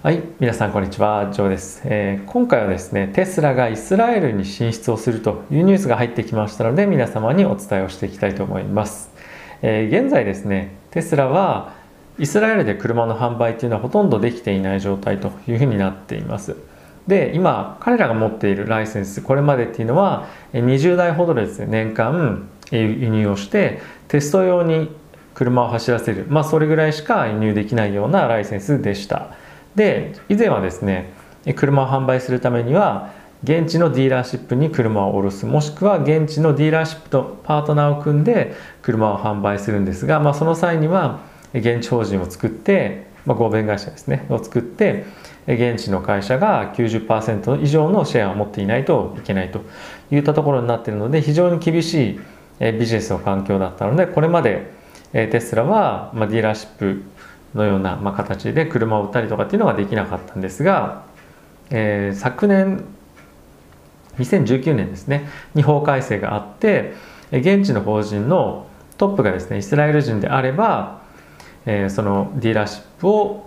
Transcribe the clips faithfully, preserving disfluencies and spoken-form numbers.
はい、皆さんこんにちは、ジョーです、えー、今回はですね、テスラがイスラエルに進出をするというニュースが入ってきましたので、皆様にお伝えをしていきたいと思います。えー、現在ですね、テスラはイスラエルで車の販売というのはほとんどできていない状態というふうになっています。で、今彼らが持っているライセンス、これまでっていうのはにじゅうだいほどですね、年間輸入をしてテスト用に車を走らせる、まあそれぐらいしか輸入できないようなライセンスでした。で、以前はですね、車を販売するためには現地のディーラーシップに車を卸す、もしくは現地のディーラーシップとパートナーを組んで車を販売するんですが、まあ、その際には現地法人を作って、まあ、合弁会社ですねを作って、現地の会社が きゅうじゅっパーセント 以上のシェアを持っていないといけないといったところになっているので、非常に厳しいビジネスの環境だったので、これまでテスラはディーラーシップのような形で車を売ったりとかっていうのができなかったんですが、えー、昨年にせんじゅうきゅうねんですねに法改正があって、現地の法人のトップがですねイスラエル人であれば、えー、そのディーラーシップを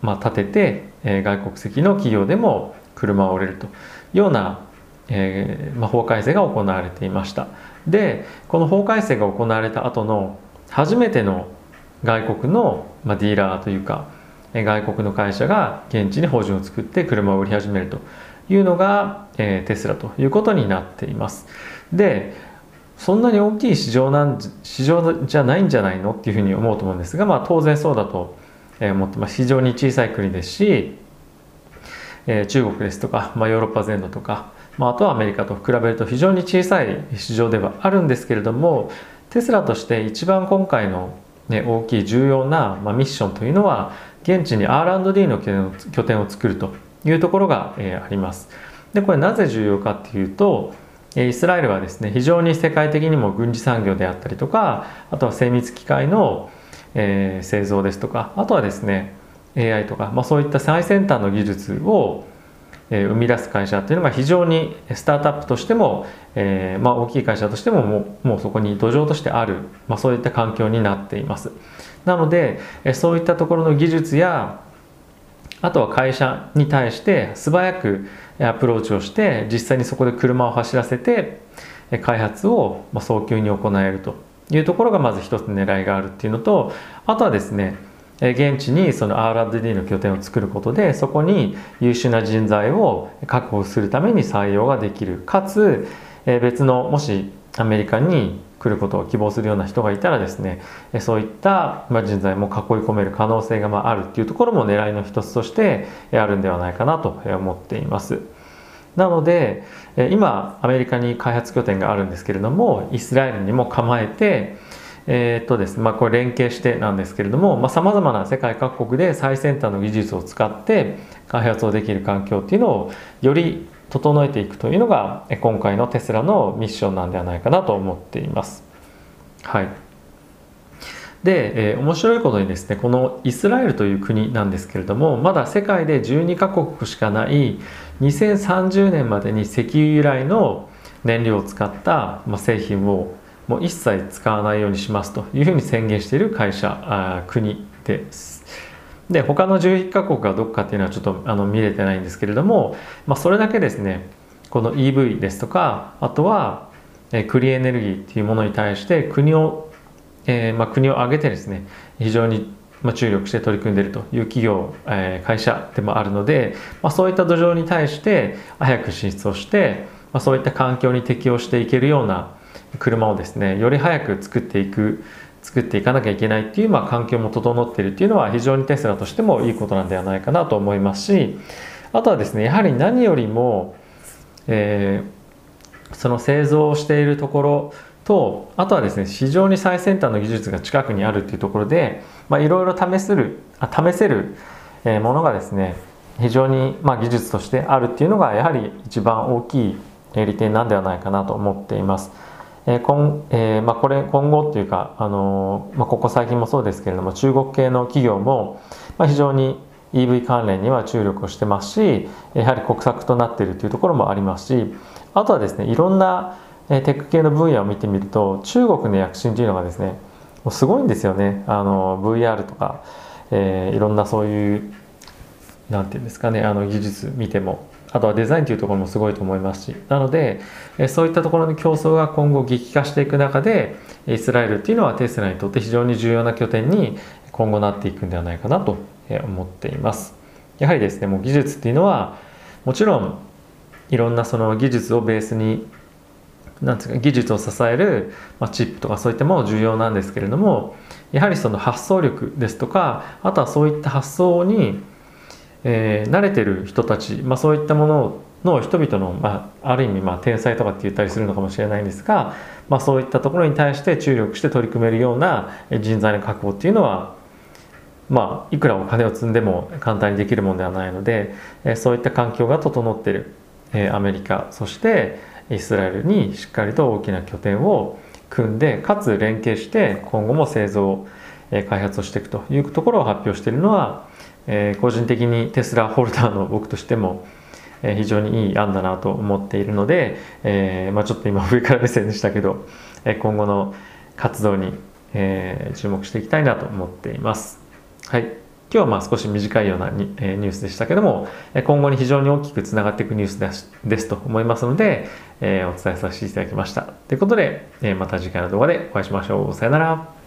まあ立てて、えー、外国籍の企業でも車を売れるというような、えーまあ、法改正が行われていました。で、この法改正が行われた後の初めての外国のディーラーというか外国の会社が現地に法人を作って車を売り始めるというのがテスラということになっています。で、そんなに大きい市場なん市場じゃないんじゃないのっていうふうに思うと思うんですが、まあ、当然そうだと思ってます。非常に小さい国ですし、中国ですとか、まあ、ヨーロッパ全土とか、まあ、あとはアメリカと比べると非常に小さい市場ではあるんですけれども、テスラとして一番今回のね、大きい重要な、まあ、ミッションというのは現地に アールアンドディー の拠点を作るというところが、えー、あります。で、これなぜ重要かっていうと、イスラエルはですね非常に世界的にも軍事産業であったりとか、あとは精密機械の、えー、製造ですとか、あとはですね エーアイ とか、まあ、そういった最先端の技術を、えー、生み出す会社というのが非常にスタートアップとしても、えーまあ、大きい会社としてももう、もうそこに土壌としてある、まあ、そういった環境になっています。なのでそういったところの技術や、あとは会社に対して素早くアプローチをして、実際にそこで車を走らせて開発を早急に行えるというところがまず一つ狙いがあるっていうのと、あとはですね現地にその アールアンドディー の拠点を作ることで、そこに優秀な人材を確保するために採用ができる、かつ別のもしアメリカに来ることを希望するような人がいたらですね、そういった人材も囲い込める可能性があるっていうところも狙いの一つとしてあるんではないかなと思っています。なので今アメリカに開発拠点があるんですけれども、イスラエルにも構えてえーっとですねまあ、これ連携してなんですけれども、さまざまな世界各国で最先端の技術を使って開発をできる環境っていうのをより整えていくというのが今回のテスラのミッションなんではないかなと思っています。はい、で、えー、面白いことにですね、このイスラエルという国なんですけれども、まだ世界でじゅうにかこくしかないにせんさんじゅうねんまでに石油由来の燃料を使った、まあ、製品をもう一切使わないようにしますというふうに宣言している会社、あ国です。で、他のじゅういっかこくがどこかっていうのはちょっとあの見れてないんですけれども、まあ、それだけですねこの イーブイ ですとか、あとはクリーンエネルギーっていうものに対して国を、えーまあ、国を挙げてですね非常に注力して取り組んでいるという企業、えー、会社でもあるので、まあ、そういった土壌に対して早く進出をして、まあ、そういった環境に適応していけるような車をですねより早く作っていく作っていかなきゃいけないっていう、まあ、環境も整っているっていうのは非常にテスラとしてもいいことなんではないかなと思いますし、あとはですねやはり何よりも、えー、その製造をしているところと、あとはですね非常に最先端の技術が近くにあるっていうところで、まあ、いろいろ試せるあ試せるものがですね非常に、まあ、技術としてあるっていうのがやはり一番大きい利点なんではないかなと思っています。えー今えーまあ、これ今後っていうか、あのーまあ、ここ最近もそうですけれども、中国系の企業も、まあ、非常に イーブイ 関連には注力をしてますし、やはり国策となっているというところもありますし、あとはですねいろんなテック系の分野を見てみると中国の躍進というのがですねもうすごいんですよね。あの ブイアール とか、えー、いろんなそういうなんていうんですかね、あの技術見ても、あとはデザインというところもすごいと思いますし、なのでそういったところの競争が今後激化していく中で、イスラエルっていうのはテスラにとって非常に重要な拠点に今後なっていくんではないかなと思っています。やはりですね、もう技術っていうのはもちろんいろんなその技術をベースになんていうか技術を支える、まあ、チップとかそういったものも重要なんですけれども、やはりその発想力ですとか、あとはそういった発想に、えー、慣れてる人たち、まあ、そういったものの人々の、まあ、ある意味まあ天才とかって言ったりするのかもしれないんですが、まあ、そういったところに対して注力して取り組めるような人材の確保っていうのは、まあ、いくらお金を積んでも簡単にできるものではないので、そういった環境が整っているアメリカ、そしてイスラエルにしっかりと大きな拠点を組んで、かつ連携して今後も製造開発をしていくというところを発表しているのは、個人的にテスラホルダーの僕としても非常にいい案だなと思っているので、まあ、ちょっと今上から目線でしたけど、今後の活動に注目していきたいなと思っています。はい、今日はまあ少し短いようなニュースでしたけども、今後に非常に大きくつながっていくニュースですと思いますので、お伝えさせていただきました。ということで、また次回の動画でお会いしましょう。さよなら。